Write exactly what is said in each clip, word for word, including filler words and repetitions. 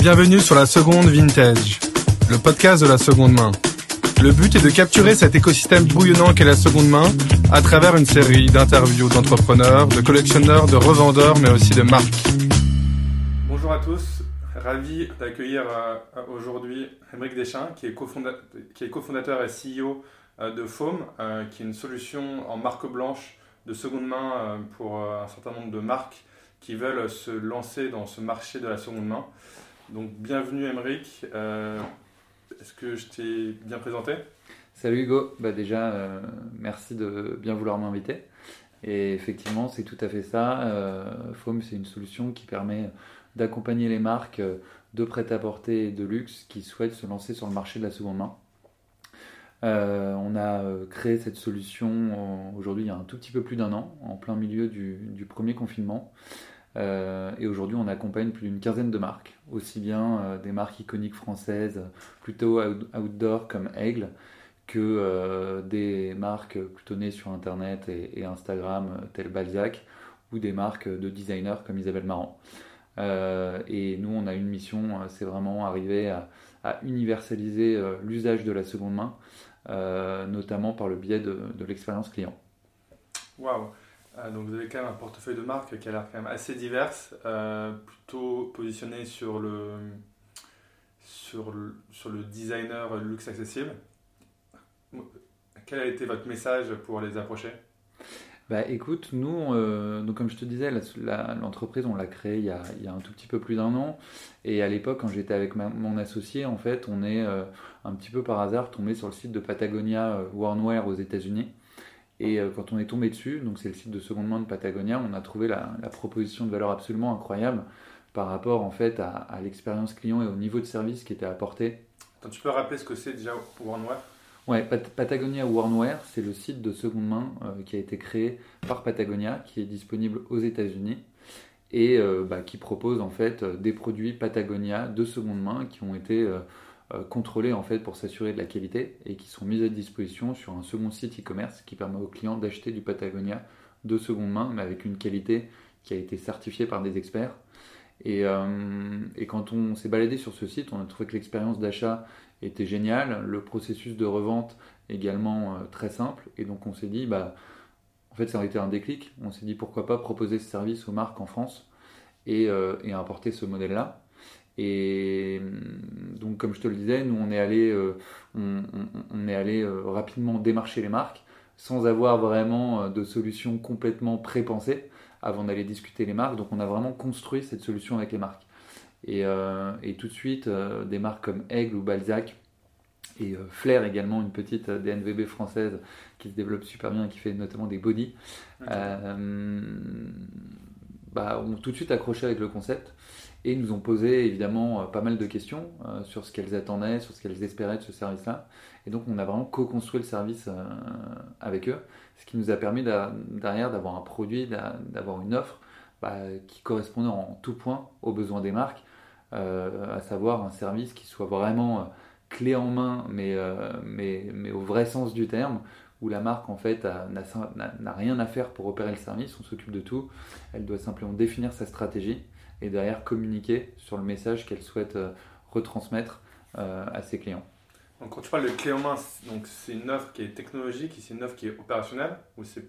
Bienvenue sur La Seconde Vintage, le podcast de la seconde main. Le but est de capturer cet écosystème bouillonnant qu'est la seconde main à travers une série d'interviews d'entrepreneurs, de collectionneurs, de revendeurs, mais aussi de marques. Bonjour à tous, ravi d'accueillir aujourd'hui Aymeric Déchin, qui est cofondateur et C E O de Faume, qui est une solution en marque blanche de seconde main pour un certain nombre de marques qui veulent se lancer dans ce marché de la seconde main. Donc bienvenue Aymeric, euh, est-ce que je t'ai bien présenté ? Salut Hugo, bah déjà euh, merci de bien vouloir m'inviter et effectivement c'est tout à fait ça, euh, Faume c'est une solution qui permet d'accompagner les marques de prêt-à-porter et de luxe qui souhaitent se lancer sur le marché de la seconde main. Euh, on a créé cette solution aujourd'hui il y a un tout petit peu plus d'un an, en plein milieu du, du premier confinement. Euh, et aujourd'hui, on accompagne plus d'une quinzaine de marques, aussi bien euh, des marques iconiques françaises, plutôt out- outdoor comme Aigle, que euh, des marques plutôt nées sur Internet et, et Instagram, telles Balzac, ou des marques de designers comme Isabel Marant. Euh, et nous, on a une mission, c'est vraiment arriver à, à universaliser euh, l'usage de la seconde main, euh, notamment par le biais de, de l'expérience client. Waouh! Donc vous avez quand même un portefeuille de marques qui a l'air quand même assez diverse, euh, plutôt positionné sur le, sur, le, sur le designer luxe accessible. Quel a été votre message pour les approcher ? Bah, écoute, nous, euh, donc comme je te disais, la, la, l'entreprise, on l'a créée il y, a, il y a un tout petit peu plus d'un an. Et à l'époque, quand j'étais avec ma, mon associé, en fait, on est euh, un petit peu par hasard tombé sur le site de Patagonia euh, Worn Wear aux États-Unis. Et quand on est tombé dessus, donc c'est le site de seconde main de Patagonia, on a trouvé la, la proposition de valeur absolument incroyable par rapport en fait à, à l'expérience client et au niveau de service qui était apporté. Attends, tu peux rappeler ce que c'est déjà Worn Wear ? Ouais, Pat- Patagonia Worn Wear, c'est le site de seconde main euh, qui a été créé par Patagonia, qui est disponible aux États-Unis et euh, bah, qui propose en fait des produits Patagonia de seconde main qui ont été euh, contrôlés en fait pour s'assurer de la qualité et qui sont mises à disposition sur un second site e-commerce qui permet aux clients d'acheter du Patagonia de seconde main mais avec une qualité qui a été certifiée par des experts. Et, euh, et quand on s'est baladé sur ce site, on a trouvé que l'expérience d'achat était géniale, le processus de revente également euh, très simple et donc on s'est dit, bah, en fait ça a été un déclic, on s'est dit pourquoi pas proposer ce service aux marques en France et, euh, et importer ce modèle-là. Et donc, comme je te le disais, nous, on est allé, euh, on, on, on est allé euh, rapidement démarcher les marques sans avoir vraiment euh, de solution complètement prépensée avant d'aller discuter les marques. Donc, on a vraiment construit cette solution avec les marques. Et, euh, et tout de suite, euh, des marques comme Aigle ou Balzac et euh, Flair également, une petite euh, D N V B française qui se développe super bien et qui fait notamment des body, okay. euh, bah, ont tout de suite accroché avec le concept. Et nous ont posé évidemment pas mal de questions euh, sur ce qu'elles attendaient, sur ce qu'elles espéraient de ce service-là. Et donc on a vraiment co-construit le service euh, avec eux, ce qui nous a permis d'a, derrière d'avoir un produit, d'a, d'avoir une offre bah, qui correspondait en tout point aux besoins des marques, euh, à savoir un service qui soit vraiment euh, clé en main, mais, euh, mais, mais au vrai sens du terme, où la marque en fait a, n'a, n'a rien à faire pour opérer le service, on s'occupe de tout, elle doit simplement définir sa stratégie et derrière communiquer sur le message qu'elle souhaite euh, retransmettre euh, à ses clients. Donc quand tu parles de clé en main, donc c'est une offre qui est technologique et c'est une offre qui est opérationnelle ou c'est...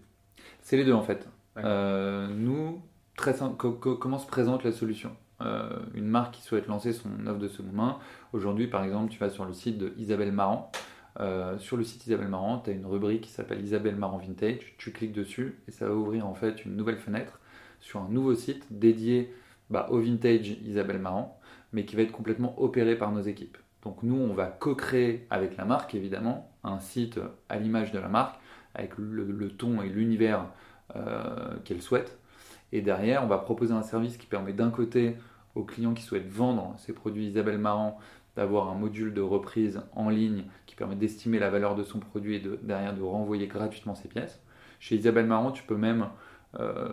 c'est les deux en fait. Euh, nous, très simple, co- co- comment se présente la solution ? euh, Une marque qui souhaite lancer son offre de seconde main, aujourd'hui par exemple tu vas sur le site de Isabel Marant, euh, sur le site Isabel Marant, tu as une rubrique qui s'appelle Isabel Marant Vintage, tu cliques dessus et ça va ouvrir en fait une nouvelle fenêtre sur un nouveau site dédié Bah, au vintage Isabel Marant, mais qui va être complètement opéré par nos équipes. Donc nous, on va co-créer avec la marque, évidemment, un site à l'image de la marque, avec le, le ton et l'univers euh, qu'elle souhaite. Et derrière, on va proposer un service qui permet d'un côté aux clients qui souhaitent vendre ces produits Isabel Marant, d'avoir un module de reprise en ligne qui permet d'estimer la valeur de son produit et de, derrière de renvoyer gratuitement ses pièces. Chez Isabel Marant, tu peux même... Euh,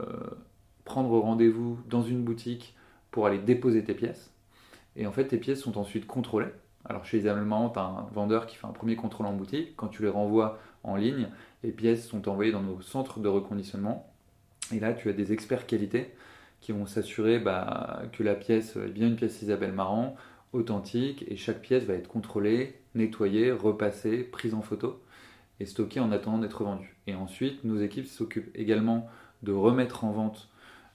prendre rendez-vous dans une boutique pour aller déposer tes pièces. Et en fait, tes pièces sont ensuite contrôlées. Alors chez Isabel Marant, tu as un vendeur qui fait un premier contrôle en boutique. Quand tu les renvoies en ligne, les pièces sont envoyées dans nos centres de reconditionnement. Et là, tu as des experts qualité qui vont s'assurer bah, que la pièce est bien une pièce Isabel Marant, authentique, et chaque pièce va être contrôlée, nettoyée, repassée, prise en photo et stockée en attendant d'être vendue. Et ensuite, nos équipes s'occupent également de remettre en vente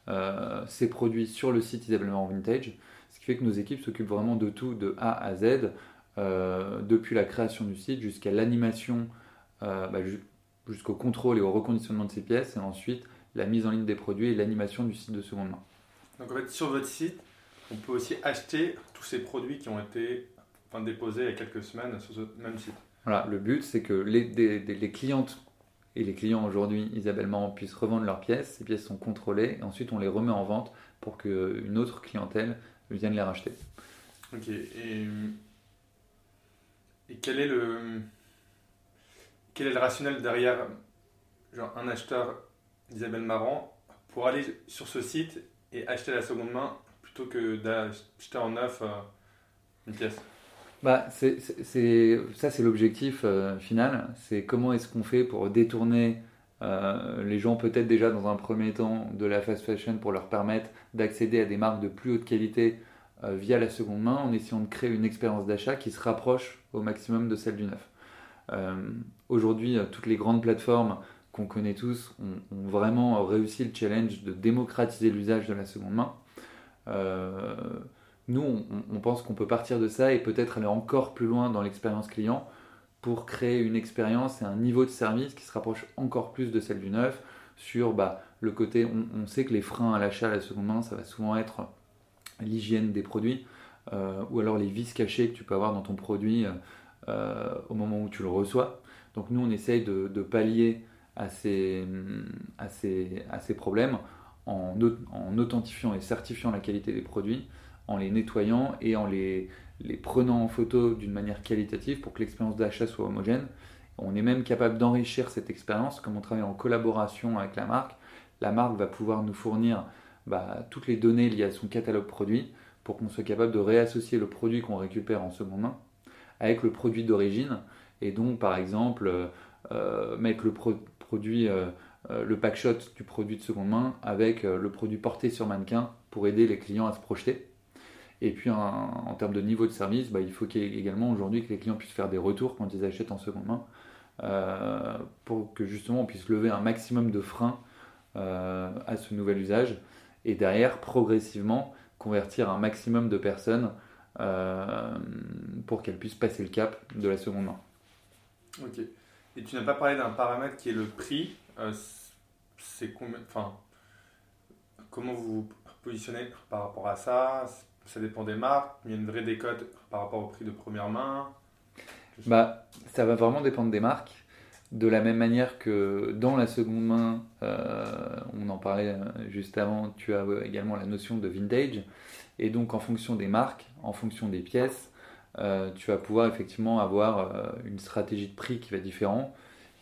euh, ces produits sur le site Isabel Marant Vintage, ce qui fait que nos équipes s'occupent vraiment de tout, de A à Z, euh, depuis la création du site jusqu'à l'animation, euh, bah, jusqu'au contrôle et au reconditionnement de ces pièces, et ensuite la mise en ligne des produits et l'animation du site de seconde main. Donc en fait, sur votre site, on peut aussi acheter tous ces produits qui ont été enfin, déposés il y a quelques semaines sur ce même site. Voilà, le but, c'est que les, des, des, les clientes et les clients aujourd'hui, Isabel Marant, puissent revendre leurs pièces. Ces pièces sont contrôlées et ensuite on les remet en vente pour qu'une autre clientèle vienne les racheter. Ok, et, et quel est le... Quel est le rationnel derrière genre, un acheteur d'Isabel Marant pour aller sur ce site et acheter la seconde main plutôt que d'acheter en neuf euh, une pièce? Bah, c'est, c'est, c'est, ça, c'est l'objectif euh, final. C'est comment est-ce qu'on fait pour détourner euh, les gens peut-être déjà dans un premier temps de la fast fashion pour leur permettre d'accéder à des marques de plus haute qualité euh, via la seconde main en essayant de créer une expérience d'achat qui se rapproche au maximum de celle du neuf. Euh, aujourd'hui, toutes les grandes plateformes qu'on connaît tous ont, ont vraiment réussi le challenge de démocratiser l'usage de la seconde main. Euh, nous, on, on pense qu'on peut partir de ça et peut-être aller encore plus loin dans l'expérience client pour créer une expérience et un niveau de service qui se rapproche encore plus de celle du neuf sur bah, le côté, on, on sait que les freins à l'achat à la seconde main, ça va souvent être l'hygiène des produits euh, ou alors les vices cachés que tu peux avoir dans ton produit euh, Euh, au moment où tu le reçois. Donc nous, on essaye de, de pallier à ces, à ces, à ces problèmes en, en authentifiant et certifiant la qualité des produits, en les nettoyant et en les, les prenant en photo d'une manière qualitative pour que l'expérience d'achat soit homogène. On est même capable d'enrichir cette expérience. Comme on travaille en collaboration avec la marque, la marque va pouvoir nous fournir bah, toutes les données liées à son catalogue produit pour qu'on soit capable de réassocier le produit qu'on récupère en seconde main avec le produit d'origine, et donc par exemple euh, mettre le pro- produit, euh, le packshot du produit de seconde main avec euh, le produit porté sur mannequin pour aider les clients à se projeter. Et puis un, en termes de niveau de service, bah, il faut qu'il y ait également aujourd'hui que les clients puissent faire des retours quand ils achètent en seconde main euh, pour que justement on puisse lever un maximum de freins euh, à ce nouvel usage et derrière progressivement convertir un maximum de personnes Euh, pour qu'elle puisse passer le cap de la seconde main. Ok. Et tu n'as pas parlé d'un paramètre qui est le prix. Euh, c'est combien, enfin, comment vous vous positionnez par rapport à ça? Ça dépend des marques. Il y a une vraie décote par rapport au prix de première main. Bah, ça va vraiment dépendre des marques. De la même manière que dans la seconde main, euh, on en parlait juste avant, tu as également la notion de vintage. Et donc en fonction des marques, en fonction des pièces, euh, tu vas pouvoir effectivement avoir euh, une stratégie de prix qui va différent.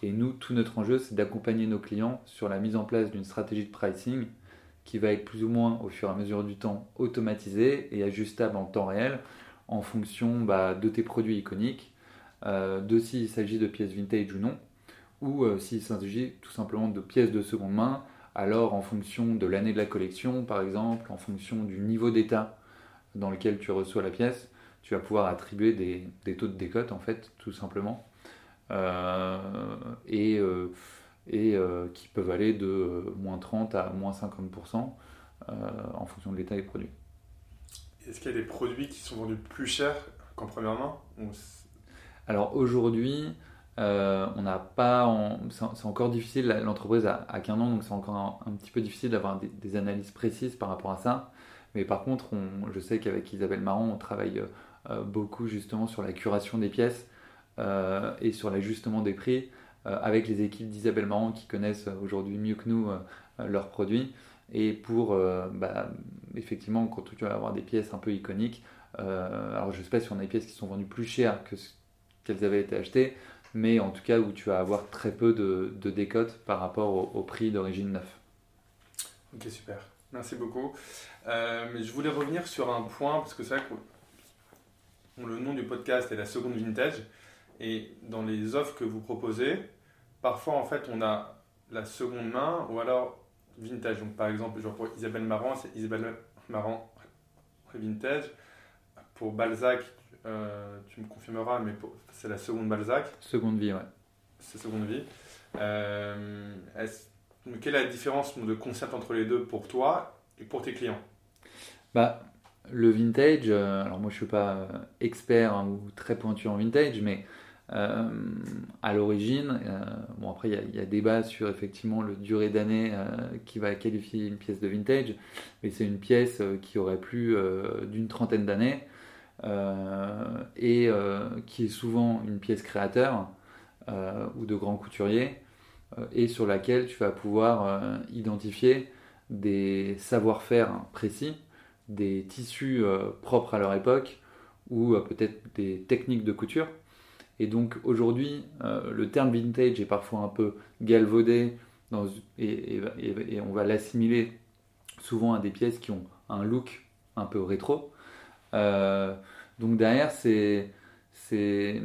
Et nous, tout notre enjeu, c'est d'accompagner nos clients sur la mise en place d'une stratégie de pricing qui va être plus ou moins, au fur et à mesure du temps, automatisée et ajustable en temps réel en fonction bah, de tes produits iconiques, euh, de s'il s'agit de pièces vintage ou non, ou euh, s'il s'agit tout simplement de pièces de seconde main. Alors en fonction de l'année de la collection, par exemple, en fonction du niveau d'état dans lequel tu reçois la pièce, tu vas pouvoir attribuer des, des taux de décote en fait, tout simplement, euh, et, euh, et euh, qui peuvent aller de euh, moins trente à moins cinquante pour cent euh, en fonction de l'état des produits. Est-ce qu'il y a des produits qui sont vendus plus cher qu'en première main ou... Alors aujourd'hui, Euh, on n'a pas, en, c'est, c'est encore difficile, l'entreprise a, a qu'un an, donc c'est encore un, un petit peu difficile d'avoir des, des analyses précises par rapport à ça. Mais par contre, on, je sais qu'avec Isabel Marant, on travaille euh, beaucoup justement sur la curation des pièces euh, et sur l'ajustement des prix euh, avec les équipes d'Isabel Marant qui connaissent aujourd'hui mieux que nous euh, leurs produits. Et pour, euh, bah, effectivement, quand tu vas avoir des pièces un peu iconiques, euh, alors je ne sais pas si on a des pièces qui sont vendues plus chères que ce qu'elles avaient été achetées, mais en tout cas où tu vas avoir très peu de, de décote par rapport au, au prix d'origine neuf. Ok, super. Merci beaucoup. Euh, je voulais revenir sur un point, parce que c'est vrai que le nom du podcast est la seconde vintage, et dans les offres que vous proposez, parfois en fait on a la seconde main, ou alors vintage. Donc par exemple, genre pour Isabel Marant, c'est Isabel Marant vintage. Pour Balzac, euh, tu me confirmeras, mais pour, c'est la seconde Balzac. Seconde vie, ouais. C'est seconde vie. Euh, quelle est la différence de concept entre les deux pour toi et pour tes clients ? Bah, le vintage, euh, alors moi je ne suis pas expert hein, ou très pointu en vintage, mais euh, à l'origine, euh, bon après il y, y a débat sur effectivement le durée d'année euh, qui va qualifier une pièce de vintage, mais c'est une pièce euh, qui aurait plus euh, d'une trentaine d'années euh, et euh, qui est souvent une pièce créateur euh, ou de grand couturier euh, et sur laquelle tu vas pouvoir euh, identifier des savoir-faire précis, des tissus euh, propres à leur époque ou euh, peut-être des techniques de couture. Et donc aujourd'hui, euh, le terme vintage est parfois un peu galvaudé dans, et, et, et on va l'assimiler souvent à des pièces qui ont un look un peu rétro. Euh, donc derrière, c'est, c'est,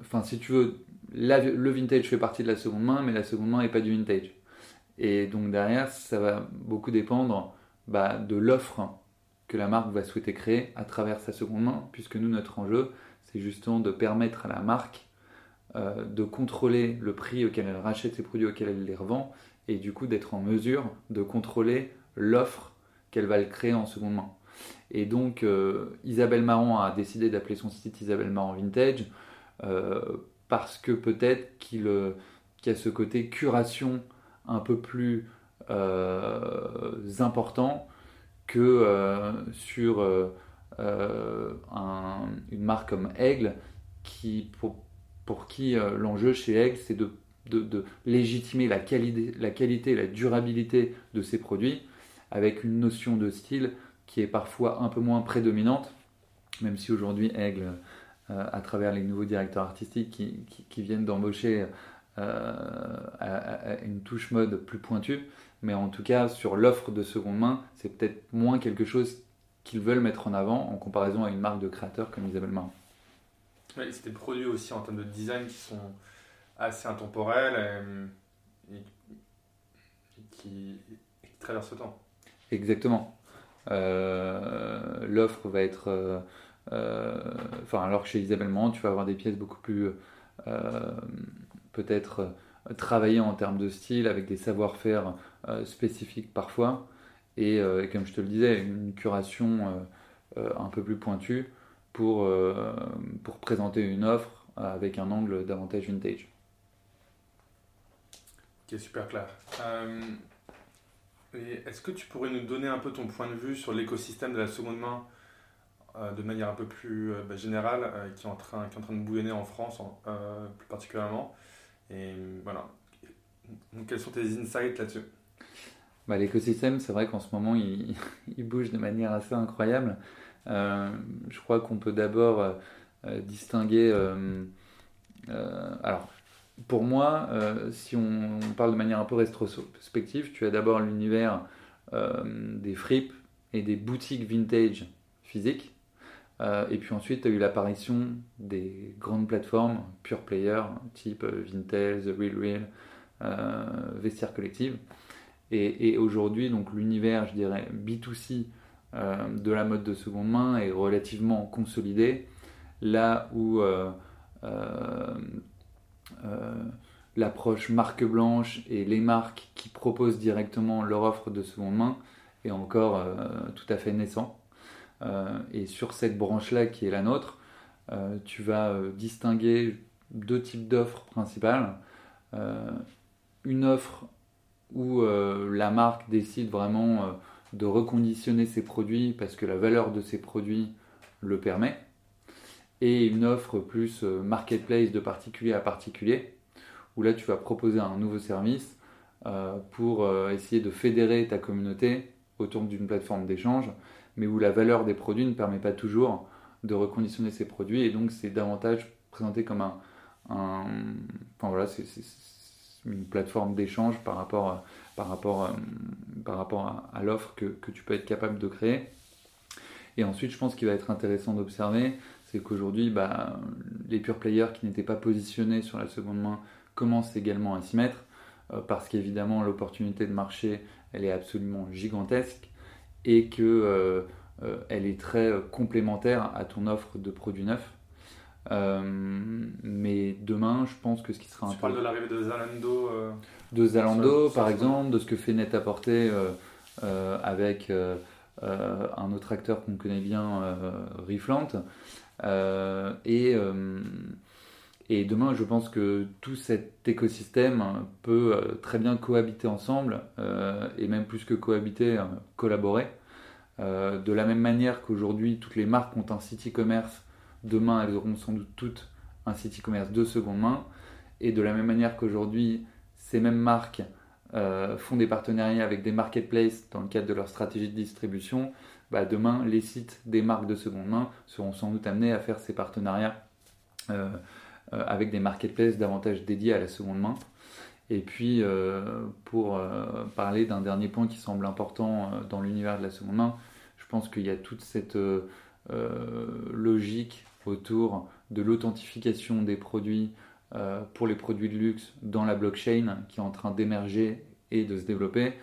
enfin, si tu veux, la, le vintage fait partie de la seconde main, mais la seconde main n'est pas du vintage. Et donc derrière, ça va beaucoup dépendre bah, de l'offre que la marque va souhaiter créer à travers sa seconde main, puisque nous, notre enjeu, c'est justement de permettre à la marque euh, de contrôler le prix auquel elle rachète ses produits, auquel elle les revend, et du coup d'être en mesure de contrôler l'offre qu'elle va le créer en seconde main. Et donc, euh, Isabel Marant a décidé d'appeler son site Isabel Marant Vintage euh, parce que peut-être qu'il, euh, qu'il y a ce côté curation un peu plus euh, important que euh, sur euh, euh, un, une marque comme Aigle, qui, pour, pour qui euh, l'enjeu chez Aigle, c'est de, de, de légitimer la qualité, la qualité, la durabilité de ses produits, avec une notion de style qui est parfois un peu moins prédominante, même si aujourd'hui Aigle, euh, à travers les nouveaux directeurs artistiques qui, qui, qui viennent d'embaucher Euh, à, à une touche mode plus pointue, mais en tout cas sur l'offre de seconde main, c'est peut-être moins quelque chose qu'ils veulent mettre en avant en comparaison à une marque de créateurs comme Isabel Marant. Oui, c'est des produits aussi en termes de design qui sont assez intemporels et, et, et, qui, et qui traversent le temps. Exactement. Euh, l'offre va être euh, euh, enfin, alors que chez Isabel Marant, tu vas avoir des pièces beaucoup plus euh, peut-être euh, travailler en termes de style avec des savoir-faire euh, spécifiques parfois et, euh, et comme je te le disais, une curation euh, euh, un peu plus pointue pour, euh, pour présenter une offre avec un angle davantage vintage. Ok, super clair. Euh, et est-ce que tu pourrais nous donner un peu ton point de vue sur l'écosystème de la seconde main euh, de manière un peu plus euh, bah, générale euh, qui, est en train, qui est en train de bouillonner en France en, euh, plus particulièrement? Et voilà. Donc, quels sont tes insights là-dessus ? Bah, l'écosystème, c'est vrai qu'en ce moment, il, il bouge de manière assez incroyable. Euh, je crois qu'on peut d'abord euh, distinguer. Euh, euh, alors, pour moi, euh, si on, on parle de manière un peu rétrospective, tu as d'abord l'univers euh, des fripes et des boutiques vintage physiques. Euh, et puis ensuite, tu as eu l'apparition des grandes plateformes pure player, type Vinted, The RealReal, euh, Vestiaire Collective. Et, et aujourd'hui, donc, l'univers, je dirais, B deux C euh, de la mode de seconde main est relativement consolidé, là où euh, euh, euh, l'approche marque blanche et les marques qui proposent directement leur offre de seconde main est encore euh, tout à fait naissant. Euh, et sur cette branche-là qui est la nôtre, euh, tu vas euh, distinguer deux types d'offres principales. Euh, une offre où euh, la marque décide vraiment euh, de reconditionner ses produits parce que la valeur de ses produits le permet. Et une offre plus euh, marketplace de particulier à particulier, où là tu vas proposer un nouveau service euh, pour euh, essayer de fédérer ta communauté autour d'une plateforme d'échange, mais où la valeur des produits ne permet pas toujours de reconditionner ces produits, et donc c'est davantage présenté comme un, un enfin voilà, c'est, c'est, c'est une plateforme d'échange par rapport, par rapport, par rapport à, à l'offre que, que tu peux être capable de créer. Et ensuite, je pense qu'il va être intéressant d'observer, c'est qu'aujourd'hui, bah, les pure players qui n'étaient pas positionnés sur la seconde main commencent également à s'y mettre. euh, parce qu'évidemment l'opportunité de marché elle est absolument gigantesque et que euh, euh, elle est très complémentaire à ton offre de produits neufs. Euh, mais demain, je pense que ce qui sera important. Tu parles de l'arrivée de Zalando euh, De Zalando, sur, par sur exemple, de ce que fait Net-à-Porter euh, euh, avec euh, euh, un autre acteur qu'on connaît bien, euh, Rifflante. Euh, et, euh, et demain, je pense que tout cet écosystème peut euh, très bien cohabiter ensemble euh, et même plus que cohabiter, euh, collaborer. Euh, de la même manière qu'aujourd'hui, toutes les marques ont un site e-commerce. Demain, elles auront sans doute toutes un site e-commerce de seconde main. Et de la même manière qu'aujourd'hui, ces mêmes marques euh, font des partenariats avec des marketplaces dans le cadre de leur stratégie de distribution, bah demain, les sites des marques de seconde main seront sans doute amenés à faire ces partenariats euh, euh, avec des marketplaces davantage dédiés à la seconde main. Et puis, euh, pour euh, parler d'un dernier point qui semble important euh, dans l'univers de la seconde main, je pense qu'il y a toute cette euh, euh, logique autour de l'authentification des produits euh, pour les produits de luxe dans la blockchain qui est en train d'émerger et de se développer.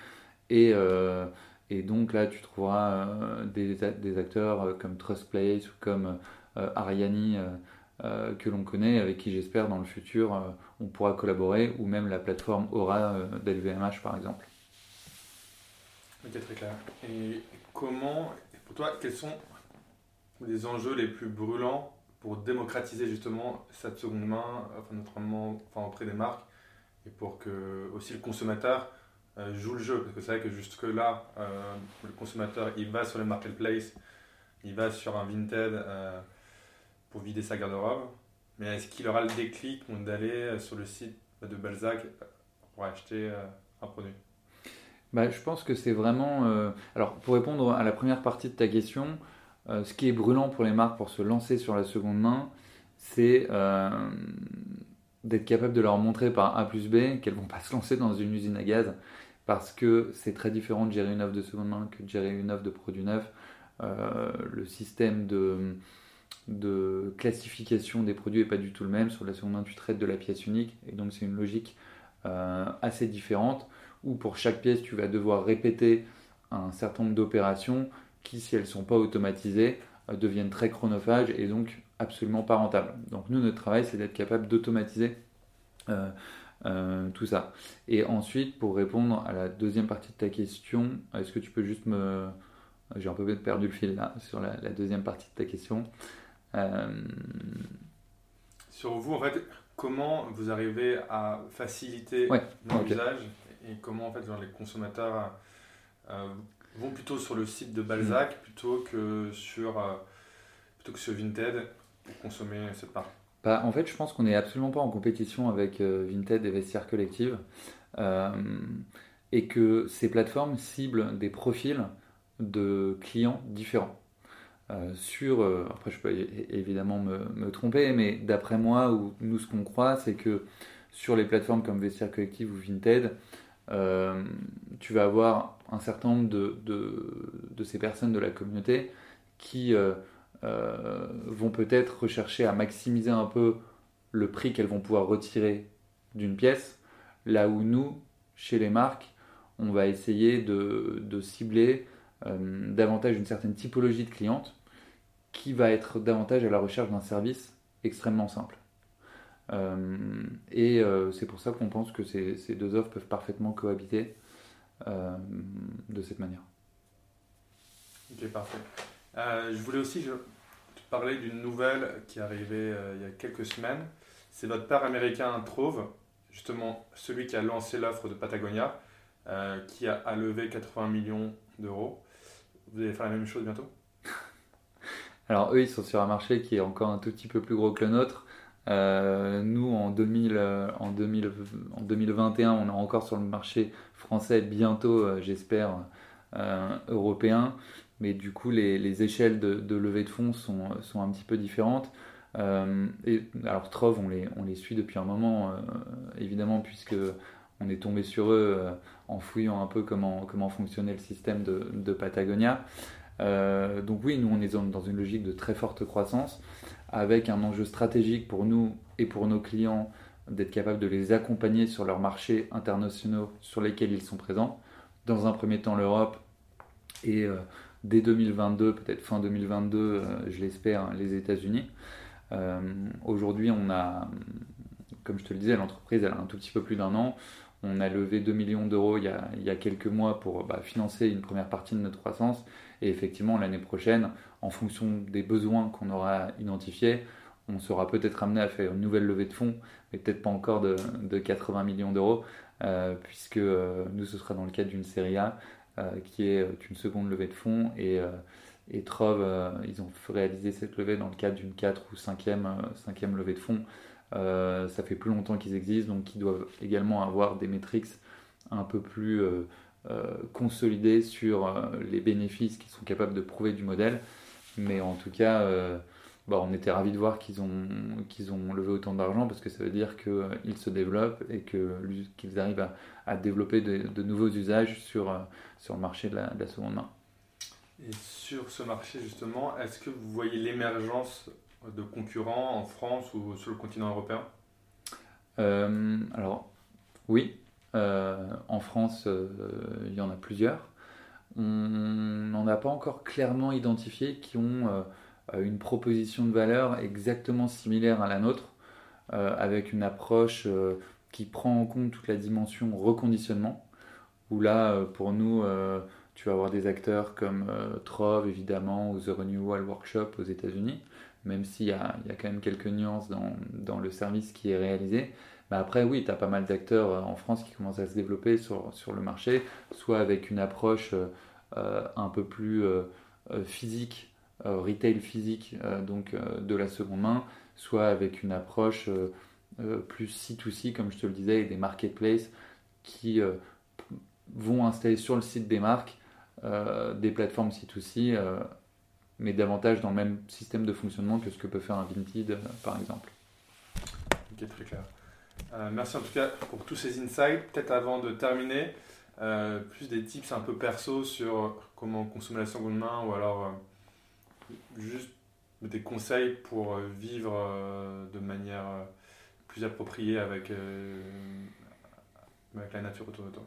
Et, euh, et donc là, tu trouveras euh, des, des acteurs euh, comme TrustPlace ou comme euh, Ariane euh, euh, que l'on connaît, avec qui j'espère dans le futur euh, on pourra collaborer, ou même la plateforme Aura euh, d'L V M H par exemple. Ok, très clair. Et comment, pour toi, quels sont les enjeux les plus brûlants pour démocratiser justement cette seconde main, enfin notamment enfin auprès des marques, et pour que aussi le consommateur euh, joue le jeu, parce que c'est vrai que jusque là euh, le consommateur il va sur les marketplaces, il va sur un Vinted euh, pour vider sa garde-robe, mais est-ce qu'il aura le déclic d'aller sur le site de Balzac pour acheter euh, un produit? Bah, je pense que c'est vraiment euh... alors pour répondre à la première partie de ta question, Euh, ce qui est brûlant pour les marques pour se lancer sur la seconde main, c'est euh, d'être capable de leur montrer par A plus B qu'elles ne vont pas se lancer dans une usine à gaz, parce que c'est très différent de gérer une offre de seconde main que de gérer une offre de produits neufs. Euh, le système de, de classification des produits n'est pas du tout le même. Sur la seconde main, tu traites de la pièce unique, et donc c'est une logique euh, assez différente, où pour chaque pièce, tu vas devoir répéter un certain nombre d'opérations qui, si elles ne sont pas automatisées, euh, deviennent très chronophages et donc absolument pas rentables. Donc nous, notre travail, c'est d'être capable d'automatiser euh, euh, tout ça. Et ensuite, pour répondre à la deuxième partie de ta question, est-ce que tu peux juste me... J'ai un peu perdu le fil là, sur la, la deuxième partie de ta question. Euh... Sur vous, en fait, comment vous arrivez à faciliter ouais, okay. l'usage et comment en fait, genre, les consommateurs... Euh, vont plutôt sur le site de Balzac mmh. plutôt que sur euh, plutôt que sur Vinted pour consommer cette marque. Bah, en fait, je pense qu'on n'est absolument pas en compétition avec euh, Vinted et Vestiaire Collective euh, et que ces plateformes ciblent des profils de clients différents. Euh, sur, euh, après, je peux évidemment me, me tromper, mais d'après moi, ou nous, ce qu'on croit, c'est que sur les plateformes comme Vestiaire Collective ou Vinted, Euh, tu vas avoir un certain nombre de, de, de ces personnes de la communauté qui euh, euh, vont peut-être rechercher à maximiser un peu le prix qu'elles vont pouvoir retirer d'une pièce, là où nous, chez les marques, on va essayer de, de cibler euh, davantage une certaine typologie de cliente qui va être davantage à la recherche d'un service extrêmement simple. Euh, et euh, c'est pour ça qu'on pense que ces, ces deux offres peuvent parfaitement cohabiter euh, de cette manière. Ok, parfait. Euh, je voulais aussi je, te parler d'une nouvelle qui est arrivée euh, il y a quelques semaines. C'est votre père américain Trove, justement celui qui a lancé l'offre de Patagonia, euh, qui a, a levé quatre-vingts millions d'euros. Vous allez faire la même chose bientôt? Alors eux, ils sont sur un marché qui est encore un tout petit peu plus gros que le nôtre. Euh, nous en, deux mille, en, deux mille, en deux mille vingt et un on est encore sur le marché français, bientôt euh, j'espère euh, européen, mais du coup les, les échelles de, de levée de fonds sont, sont un petit peu différentes euh, et, alors Trove on les, on les suit depuis un moment euh, évidemment, puisque on est tombé sur eux euh, en fouillant un peu comment, comment fonctionnait le système de, de Patagonia euh, donc oui, nous on est dans une logique de très forte croissance avec un enjeu stratégique pour nous et pour nos clients d'être capable de les accompagner sur leurs marchés internationaux sur lesquels ils sont présents. Dans un premier temps, l'Europe et euh, dès deux mille vingt-deux, peut-être fin deux mille vingt-deux, euh, je l'espère, les États-Unis. Euh, aujourd'hui, on a, comme je te le disais, l'entreprise elle a un tout petit peu plus d'un an. On a levé deux millions d'euros il y a, il y a quelques mois pour bah, financer une première partie de notre croissance. Et effectivement, l'année prochaine, en fonction des besoins qu'on aura identifiés, on sera peut-être amené à faire une nouvelle levée de fonds, mais peut-être pas encore de, de quatre-vingts millions d'euros, euh, puisque euh, nous, ce sera dans le cadre d'une série A, euh, qui est une seconde levée de fonds. Et, euh, et Trove, euh, ils ont réalisé cette levée dans le cadre d'une quatrième ou cinquième levée de fonds. Euh, ça fait plus longtemps qu'ils existent, donc ils doivent également avoir des métriques un peu plus euh, euh, consolidées sur euh, les bénéfices qu'ils sont capables de prouver du modèle. Mais en tout cas, euh, bah, on était ravis de voir qu'ils ont, qu'ils ont levé autant d'argent, parce que ça veut dire qu'ils euh, se développent et que, qu'ils arrivent à, à développer de, de nouveaux usages sur, euh, sur le marché de la, de la seconde main. Et sur ce marché justement, est-ce que vous voyez l'émergence de concurrents en France ou sur le continent européen ? euh, Alors, oui. Euh, en France, euh, il y en a plusieurs. On n'en a pas encore clairement identifié qui ont euh, une proposition de valeur exactement similaire à la nôtre, euh, avec une approche euh, qui prend en compte toute la dimension reconditionnement, où là, euh, pour nous, euh, tu vas avoir des acteurs comme euh, Trove, évidemment, ou The Renewal Workshop aux États-Unis, même s'il y a, il y a quand même quelques nuances dans, dans le service qui est réalisé. Mais après, oui, tu as pas mal d'acteurs en France qui commencent à se développer sur, sur le marché, soit avec une approche euh, un peu plus euh, physique, euh, retail physique, euh, donc euh, de la seconde main, soit avec une approche euh, euh, plus C deux C, comme je te le disais, et des marketplaces qui euh, vont installer sur le site des marques euh, des plateformes C deux C, euh, mais davantage dans le même système de fonctionnement que ce que peut faire un Vinted, euh, par exemple. Ok, très clair. Euh, merci en tout cas pour tous ces insights. Peut-être avant de terminer, euh, plus des tips un peu perso sur comment consommer la seconde main, ou alors euh, juste des conseils pour euh, vivre euh, de manière euh, plus appropriée avec, euh, avec la nature autour de toi.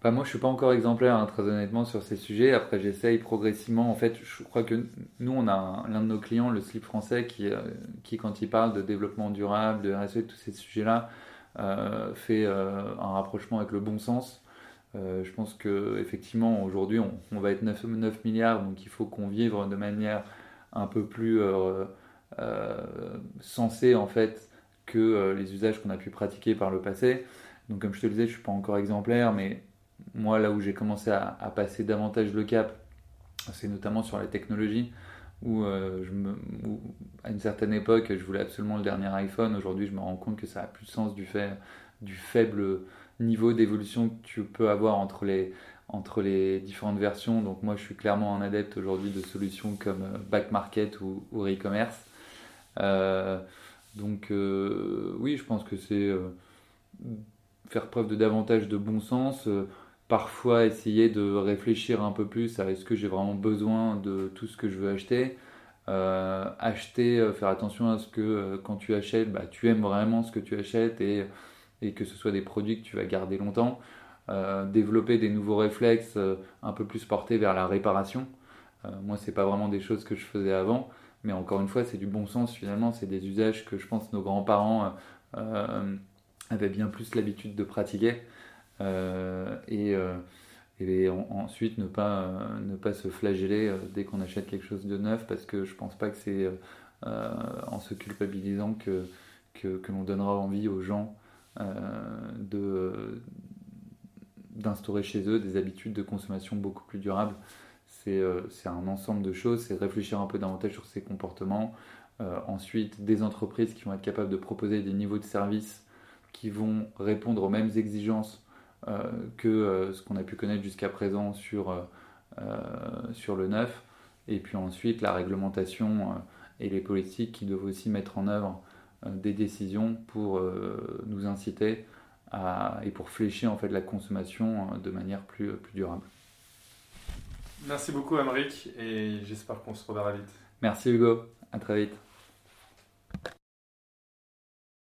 Bah moi, je ne suis pas encore exemplaire, hein, très honnêtement, sur ces sujets. Après, j'essaye progressivement. En fait, je crois que nous, on a un, l'un de nos clients, le slip français, qui, euh, qui, quand il parle de développement durable, de R S E, de tous ces sujets-là, euh, fait euh, un rapprochement avec le bon sens. Euh, je pense qu'effectivement, aujourd'hui, on, on va être neuf milliards, donc il faut qu'on vive de manière un peu plus euh, euh, sensée, en fait, que euh, les usages qu'on a pu pratiquer par le passé. Donc, comme je te le disais, je ne suis pas encore exemplaire, mais moi, là où j'ai commencé à, à passer davantage le cap, c'est notamment sur la technologie, où, euh, je me, où à une certaine époque, je voulais absolument le dernier iPhone. Aujourd'hui, je me rends compte que ça n'a plus de sens du fait du faible niveau d'évolution que tu peux avoir entre les, entre les différentes versions. Donc moi, je suis clairement un adepte aujourd'hui de solutions comme Back Market ou, ou e-commerce. Euh, donc euh, oui, je pense que c'est euh, faire preuve de davantage de bon sens, euh, parfois essayer de réfléchir un peu plus à est-ce que j'ai vraiment besoin de tout ce que je veux acheter, euh, acheter, euh, faire attention à ce que euh, quand tu achètes, bah, tu aimes vraiment ce que tu achètes et, et que ce soit des produits que tu vas garder longtemps, euh, développer des nouveaux réflexes euh, un peu plus portés vers la réparation. Euh, moi, c'est pas vraiment des choses que je faisais avant, mais encore une fois, c'est du bon sens finalement, c'est des usages que je pense nos grands-parents euh, euh, avaient bien plus l'habitude de pratiquer. Euh, et, euh, et en, ensuite ne pas, euh, ne pas se flageller euh, dès qu'on achète quelque chose de neuf, parce que je pense pas que c'est euh, en se culpabilisant que, que, que l'on donnera envie aux gens euh, de, d'instaurer chez eux des habitudes de consommation beaucoup plus durables. C'est, euh, c'est un ensemble de choses, c'est réfléchir un peu davantage sur ses comportements, euh, ensuite des entreprises qui vont être capables de proposer des niveaux de service qui vont répondre aux mêmes exigences Euh, que euh, ce qu'on a pu connaître jusqu'à présent sur, euh, euh, sur le neuf, et puis ensuite la réglementation euh, et les politiques qui doivent aussi mettre en œuvre euh, des décisions pour euh, nous inciter à, et pour fléchir en fait la consommation euh, de manière plus, euh, plus durable. Merci beaucoup Aymeric, et j'espère qu'on se reverra vite. Merci Hugo, à très vite.